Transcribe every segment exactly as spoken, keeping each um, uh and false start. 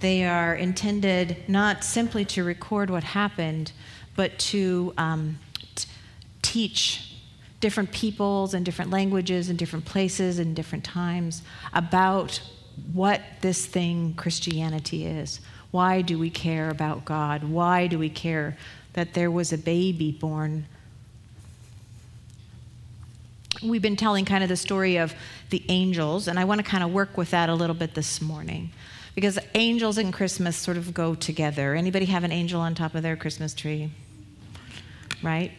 They are intended not simply to record what happened, but to um, t- teach different peoples and different languages and different places and different times about what this thing Christianity is. Why do we care about God? Why do we care that there was a baby born? We've been telling kind of the story of the angels, and I want to kind of work with that a little bit this morning, because angels and Christmas sort of go together. Anybody have an angel on top of their Christmas tree? Right?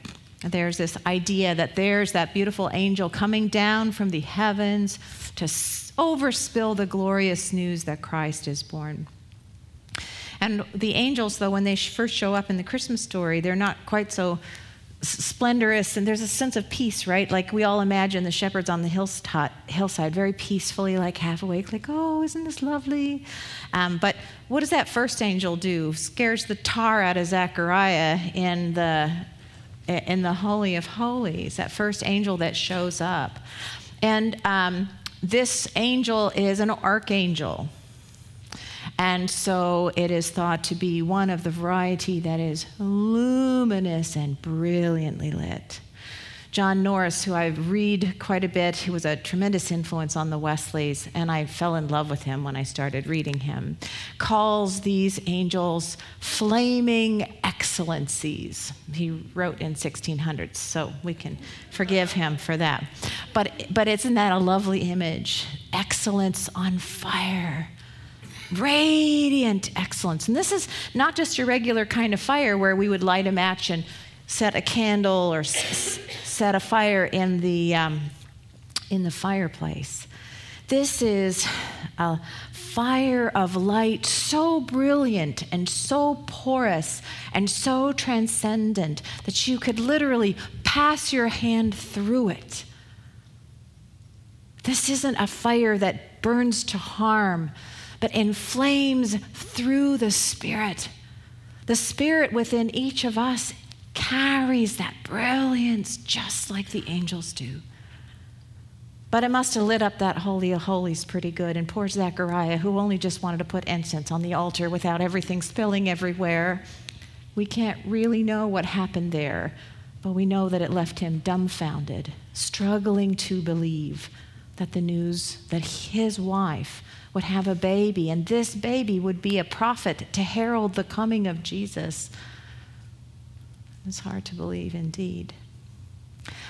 There's this idea that there's that beautiful angel coming down from the heavens to overspill the glorious news that Christ is born. And the angels, though, when they first show up in the Christmas story, they're not quite so splendorous, and there's a sense of peace, right? Like we all imagine the shepherds on the hilltop, hillside, very peacefully, like half awake, like, oh, isn't this lovely? Um, but what does that first angel do? Scares the tar out of Zechariah in the in the Holy of Holies, that first angel that shows up. And um, this angel is an archangel. And so it is thought to be one of the variety that is luminous and brilliantly lit. John Norris, who I read quite a bit, he was a tremendous influence on the Wesleys, and I fell in love with him when I started reading him, calls these angels flaming excellencies. He wrote in sixteen hundreds, so we can forgive him for that. But, but isn't that a lovely image? Excellence on fire. Radiant excellence. And this is not just your regular kind of fire where we would light a match and set a candle or s- set a fire in the um, in the fireplace. This is a fire of light so brilliant and so porous and so transcendent that you could literally pass your hand through it. This isn't a fire that burns to harm, but inflames through the Spirit. The Spirit within each of us carries that brilliance just like the angels do. But it must have lit up that Holy of Holies pretty good, and poor Zechariah, who only just wanted to put incense on the altar without everything spilling everywhere. We can't really know what happened there, but we know that it left him dumbfounded, struggling to believe that the news that his wife would have a baby, and this baby would be a prophet to herald the coming of Jesus. It's hard to believe indeed.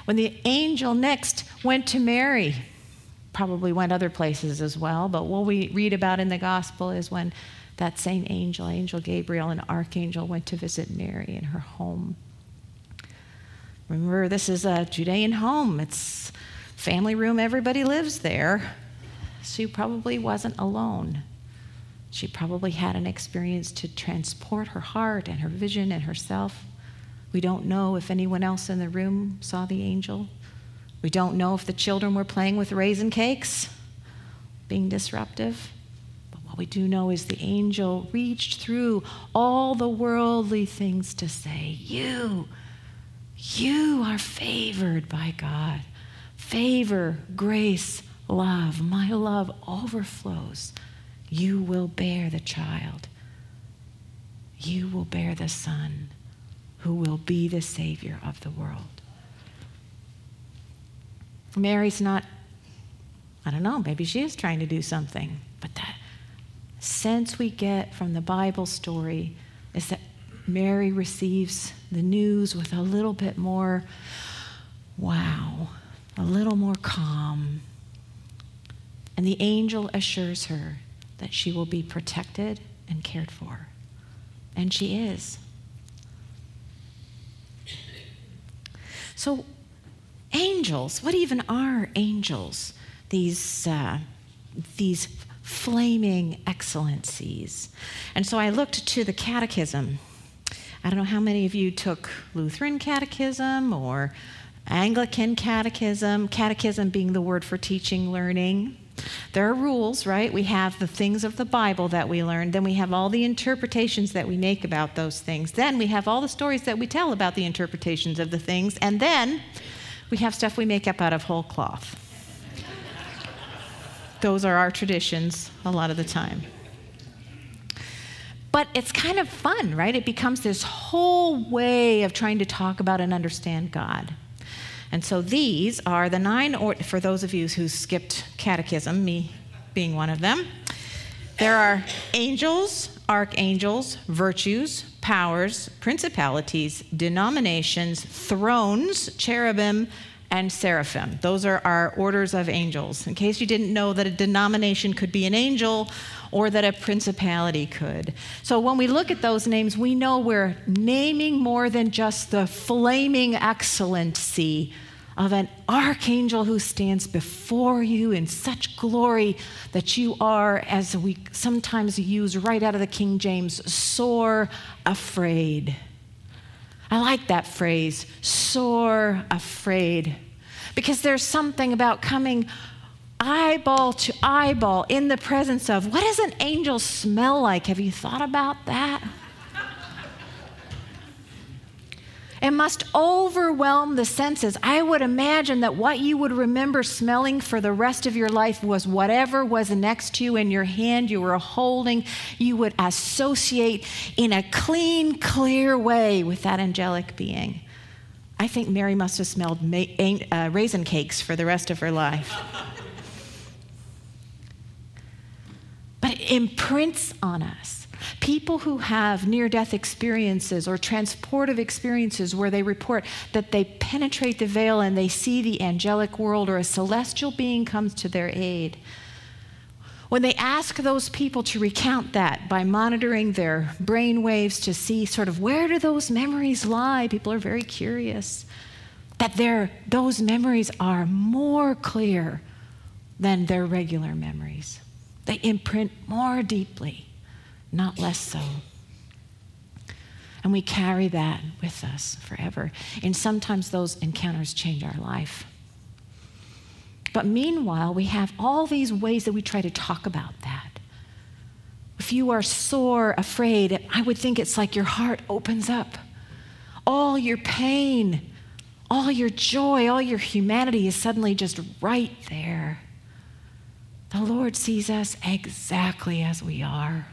When the angel next went to Mary, probably went other places as well, but what we read about in the gospel is when that same angel, Angel Gabriel, an archangel, went to visit Mary in her home. Remember, this is a Judean home. It's family room, everybody lives there. She probably wasn't alone. She probably had an experience to transport her heart and her vision and herself. We don't know if anyone else in the room saw the angel. We don't know if the children were playing with raisin cakes, being disruptive. But what we do know is the angel reached through all the worldly things to say, you, you are favored by God. Favor, grace, love, my love overflows. You will bear the child. You will bear the son who will be the savior of the world. Mary's not, I don't know, maybe she is trying to do something, but that sense we get from the Bible story is that Mary receives the news with a little bit more, wow, a little more calm. And the angel assures her that she will be protected and cared for. And she is. So angels, what even are angels? These, uh, these flaming excellencies. And so I looked to the catechism I don't know how many of you took Lutheran catechism or Anglican catechism, catechism being the word for teaching, learning. There are rules, right? We have the things of the Bible that we learn. Then we have all the interpretations that we make about those things. Then we have all the stories that we tell about the interpretations of the things. And then we have stuff we make up out of whole cloth. Those are our traditions a lot of the time. But it's kind of fun, right? It becomes this whole way of trying to talk about and understand God. And so these are the nine, or- for those of you who skipped catechism, me being one of them, there are angels, archangels, virtues, powers, principalities, denominations, thrones, cherubim, and seraphim. Those are our orders of angels. In case you didn't know that a denomination could be an angel or that a principality could. So when we look at those names, we know we're naming more than just the flaming excellency of an archangel who stands before you in such glory that you are, as we sometimes use right out of the King James, sore afraid. I like that phrase, sore afraid, because there's something about coming eyeball to eyeball in the presence of, what does an angel smell like? Have you thought about that? It must overwhelm the senses. I would imagine that what you would remember smelling for the rest of your life was whatever was next to you in your hand you were holding. You would associate in a clean, clear way with that angelic being. I think Mary must have smelled ma- uh, raisin cakes for the rest of her life. But it imprints on us. People who have near-death experiences or transportive experiences where they report that they penetrate the veil and they see the angelic world or a celestial being comes to their aid. When they ask those people to recount that by monitoring their brain waves to see sort of where do those memories lie, people are very curious that their those memories are more clear than their regular memories. They imprint more deeply, not less so. And we carry that with us forever. And sometimes those encounters change our life. But meanwhile, we have all these ways that we try to talk about that. If you are sore afraid, I would think it's like your heart opens up. All your pain, all your joy, all your humanity is suddenly just right there. The Lord sees us exactly as we are.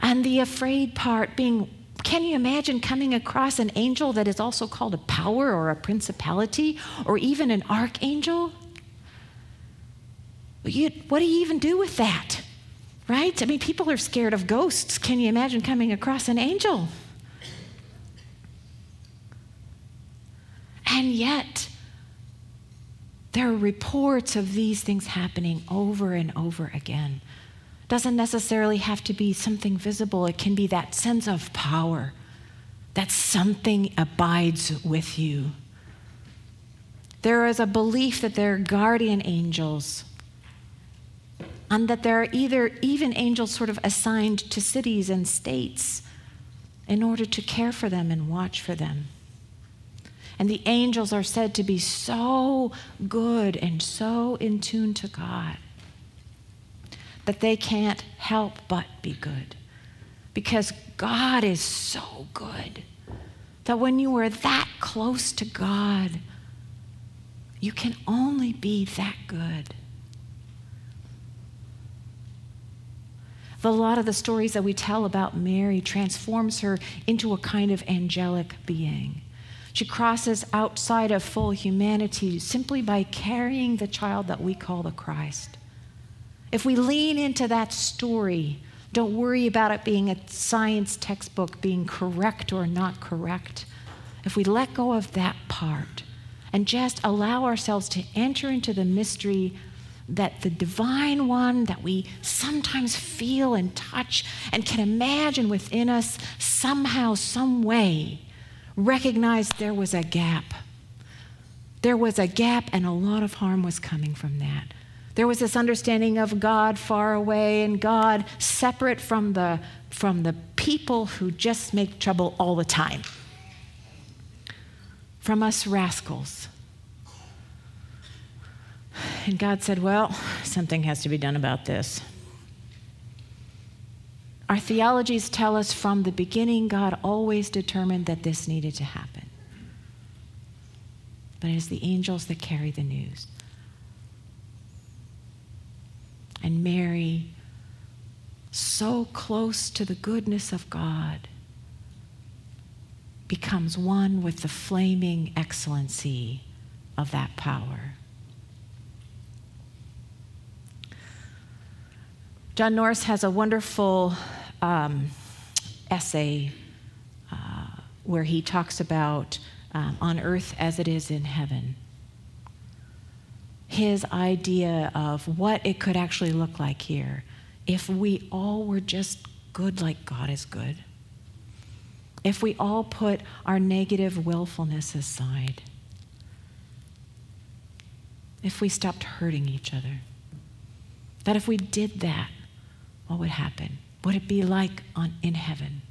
And the afraid part being, can you imagine coming across an angel that is also called a power or a principality or even an archangel? You, what do you even do with that, right? I mean, people are scared of ghosts. Can you imagine coming across an angel? And yet, there are reports of these things happening over and over again. Doesn't necessarily have to be something visible. It can be that sense of power, that something abides with you. There is a belief that there are guardian angels and that there are either even angels sort of assigned to cities and states in order to care for them and watch for them. And the angels are said to be so good and so in tune to God that they can't help but be good. Because God is so good that when you are that close to God, you can only be that good. A lot of the stories that we tell about Mary transforms her into a kind of angelic being. She crosses outside of full humanity simply by carrying the child that we call the Christ. If we lean into that story, don't worry about it being a science textbook, being correct or not correct. If we let go of that part and just allow ourselves to enter into the mystery that the divine one that we sometimes feel and touch and can imagine within us somehow, some way, recognized there was a gap. There was a gap and a lot of harm was coming from that. There was this understanding of God far away and God separate from the, from the people. people who just make trouble all the time. From us rascals. And God said, well, something has to be done about this. Our theologies tell us from the beginning, God always determined that this needed to happen. But it is the angels that carry the news. And Mary, so close to the goodness of God, becomes one with the flaming excellency of that power. John Norris has a wonderful um, essay uh, where he talks about um, on earth as it is in heaven. His idea of what it could actually look like here if we all were just good like God is good. If we all put our negative willfulness aside. If we stopped hurting each other. That if we did that, what would happen? What would it be like on, in heaven?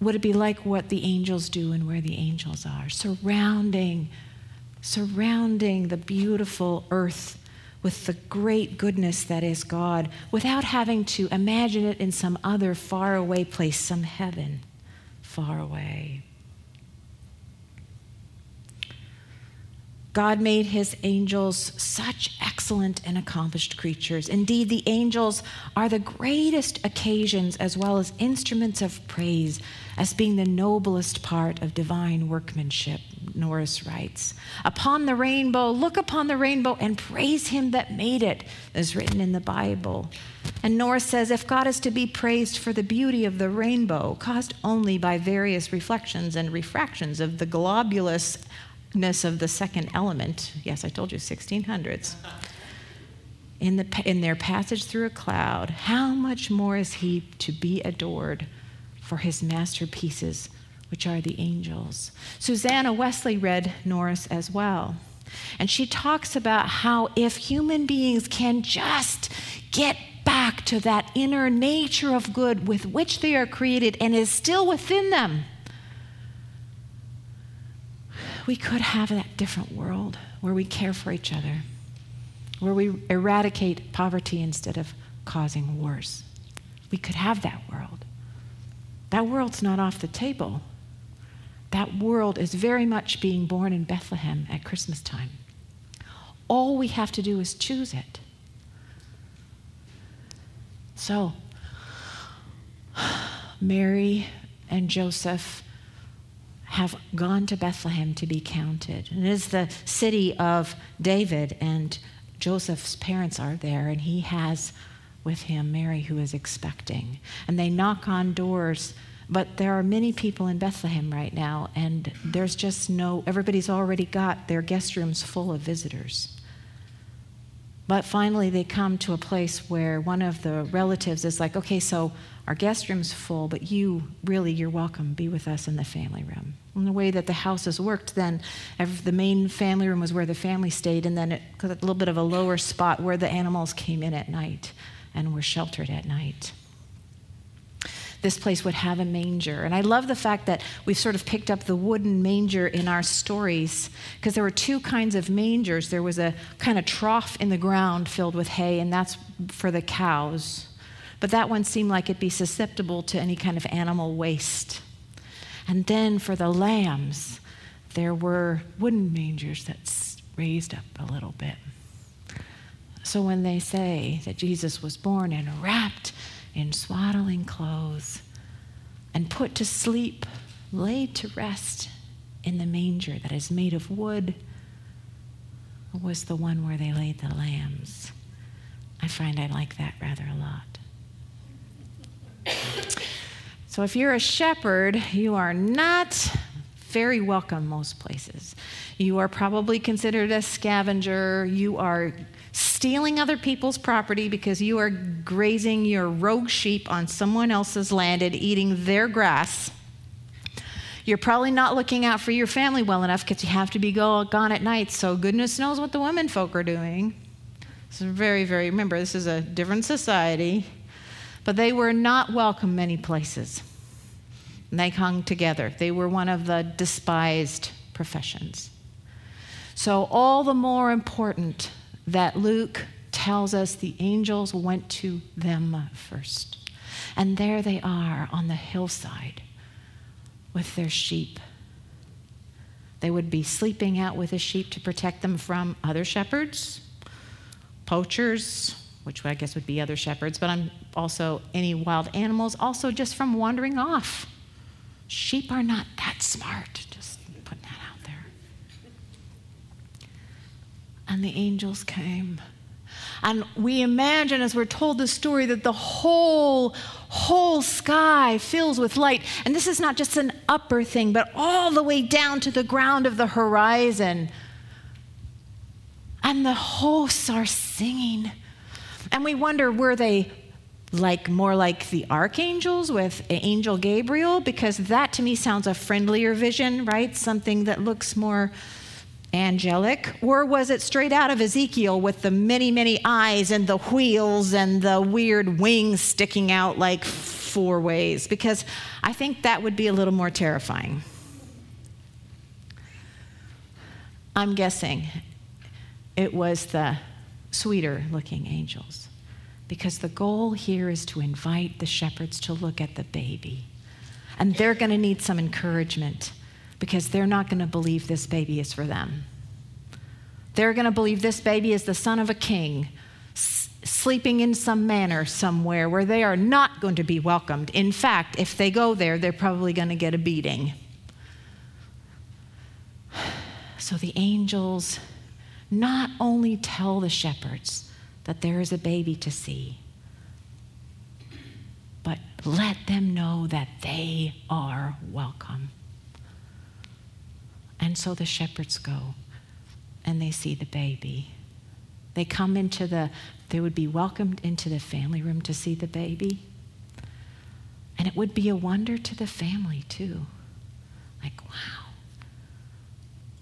Would it be like what the angels do and where the angels are? Surrounding, surrounding the beautiful earth with the great goodness that is God, without having to imagine it in some other faraway place, some heaven far away. God made his angels such excellent and accomplished creatures. Indeed, the angels are the greatest occasions as well as instruments of praise, as being the noblest part of divine workmanship, Norris writes. Upon the rainbow, look upon the rainbow and praise him that made it, as written in the Bible. And Norris says, if God is to be praised for the beauty of the rainbow, caused only by various reflections and refractions of the globulous of the second element, yes, I told you, sixteen hundreds, in, the, in their passage through a cloud, how much more is he to be adored for his masterpieces, which are the angels. Susanna Wesley read Norris as well, and she talks about how if human beings can just get back to that inner nature of good with which they are created and is still within them, we could have that different world where we care for each other, where we eradicate poverty instead of causing wars. We could have that world. That world's not off the table. That world is very much being born in Bethlehem at Christmas time. All we have to do is choose it. So, Mary and Joseph have gone to Bethlehem to be counted. And it is the city of David, and Joseph's parents are there, and he has with him Mary, who is expecting. And they knock on doors, but there are many people in Bethlehem right now, and there's just no, everybody's already got their guest rooms full of visitors. But finally they come to a place where one of the relatives is like, okay, so our guest room's full, but you, really, you're welcome. Be with us in the family room. And the way that the houses worked then, the main family room was where the family stayed, and then it, a little bit of a lower spot where the animals came in at night and were sheltered at night. This place would have a manger. And I love the fact that we've sort of picked up the wooden manger in our stories, because there were two kinds of mangers. There was a kind of trough in the ground filled with hay, and that's for the cows. But that one seemed like it'd be susceptible to any kind of animal waste. And then for the lambs, there were wooden mangers that's raised up a little bit. So when they say that Jesus was born and wrapped in swaddling clothes and put to sleep, laid to rest in the manger that is made of wood, was the one where they laid the lambs. I find I like that rather a lot. So if you're a shepherd, you are not very welcome most places. You are probably considered a scavenger. You are stealing other people's property because you are grazing your rogue sheep on someone else's land and eating their grass. You're probably not looking out for your family well enough because you have to be go, gone at night, so goodness knows what the women folk are doing. So very, very, remember, this is a different society. But they were not welcome many places. And they hung together. They were one of the despised professions. So all the more important that Luke tells us the angels went to them first. And there they are on the hillside with their sheep. They would be sleeping out with the sheep to protect them from other shepherds, poachers, which I guess would be other shepherds, but I'm also any wild animals, also just from wandering off. Sheep are not that smart, just putting that out there. And the angels came. And we imagine as we're told the story that the whole, whole sky fills with light. And this is not just an upper thing, but all the way down to the ground of the horizon. And the hosts are singing. And we wonder, were they like more like the archangels with Angel Gabriel? Because that to me sounds a friendlier vision, right? Something that looks more angelic. Or was it straight out of Ezekiel with the many, many eyes and the wheels and the weird wings sticking out like four ways? Because I think that would be a little more terrifying. I'm guessing it was the sweeter looking angels, because the goal here is to invite the shepherds to look at the baby. And they're going to need some encouragement, because they're not going to believe this baby is for them. They're going to believe this baby is the son of a king, s- sleeping in some manor somewhere where they are not going to be welcomed. In fact, if they go there, they're probably going to get a beating. So the angels not only tell the shepherds that there is a baby to see, but let them know that they are welcome. And so the shepherds go, and they see the baby. They come into the, they would be welcomed into the family room to see the baby. And it would be a wonder to the family, too. Like, wow,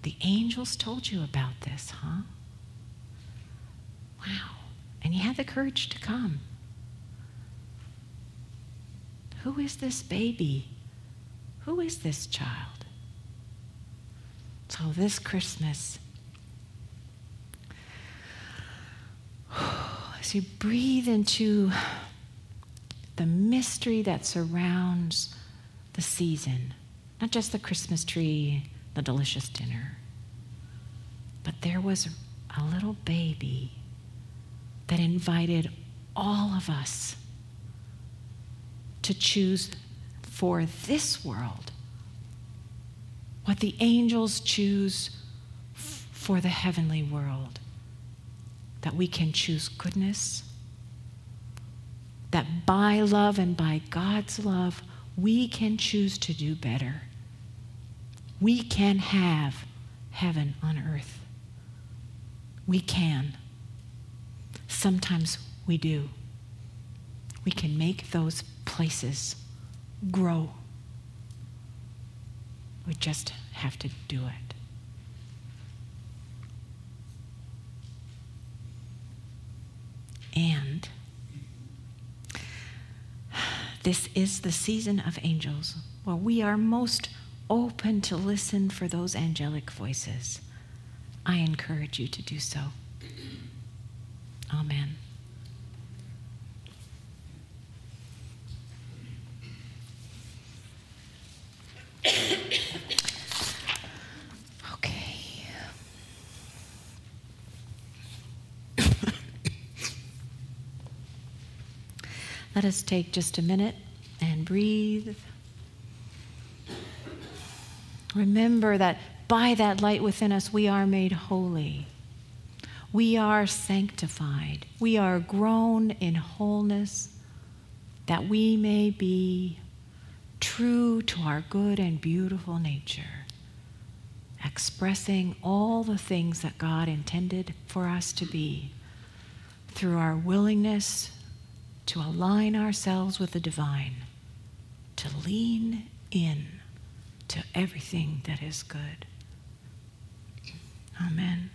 the angels told you about this, huh? Wow. And you had the courage to come. Who is this baby? Who is this child? So this Christmas, as you breathe into the mystery that surrounds the season, not just the Christmas tree, the delicious dinner, but there was a little baby that invited all of us to choose for this world what the angels choose f- for the heavenly world, that we can choose goodness, that by love and by God's love, we can choose to do better. We can have heaven on earth. We can. Sometimes we do. We can make those places grow. We just have to do it. And this is the season of angels, where we are most open to listen for those angelic voices. I encourage you to do so. Amen. Let us take just a minute and breathe. Remember that by that light within us, we are made holy. We are sanctified. We are grown in wholeness, that we may be true to our good and beautiful nature, expressing all the things that God intended for us to be through our willingness to align ourselves with the divine, to lean in to everything that is good. Amen.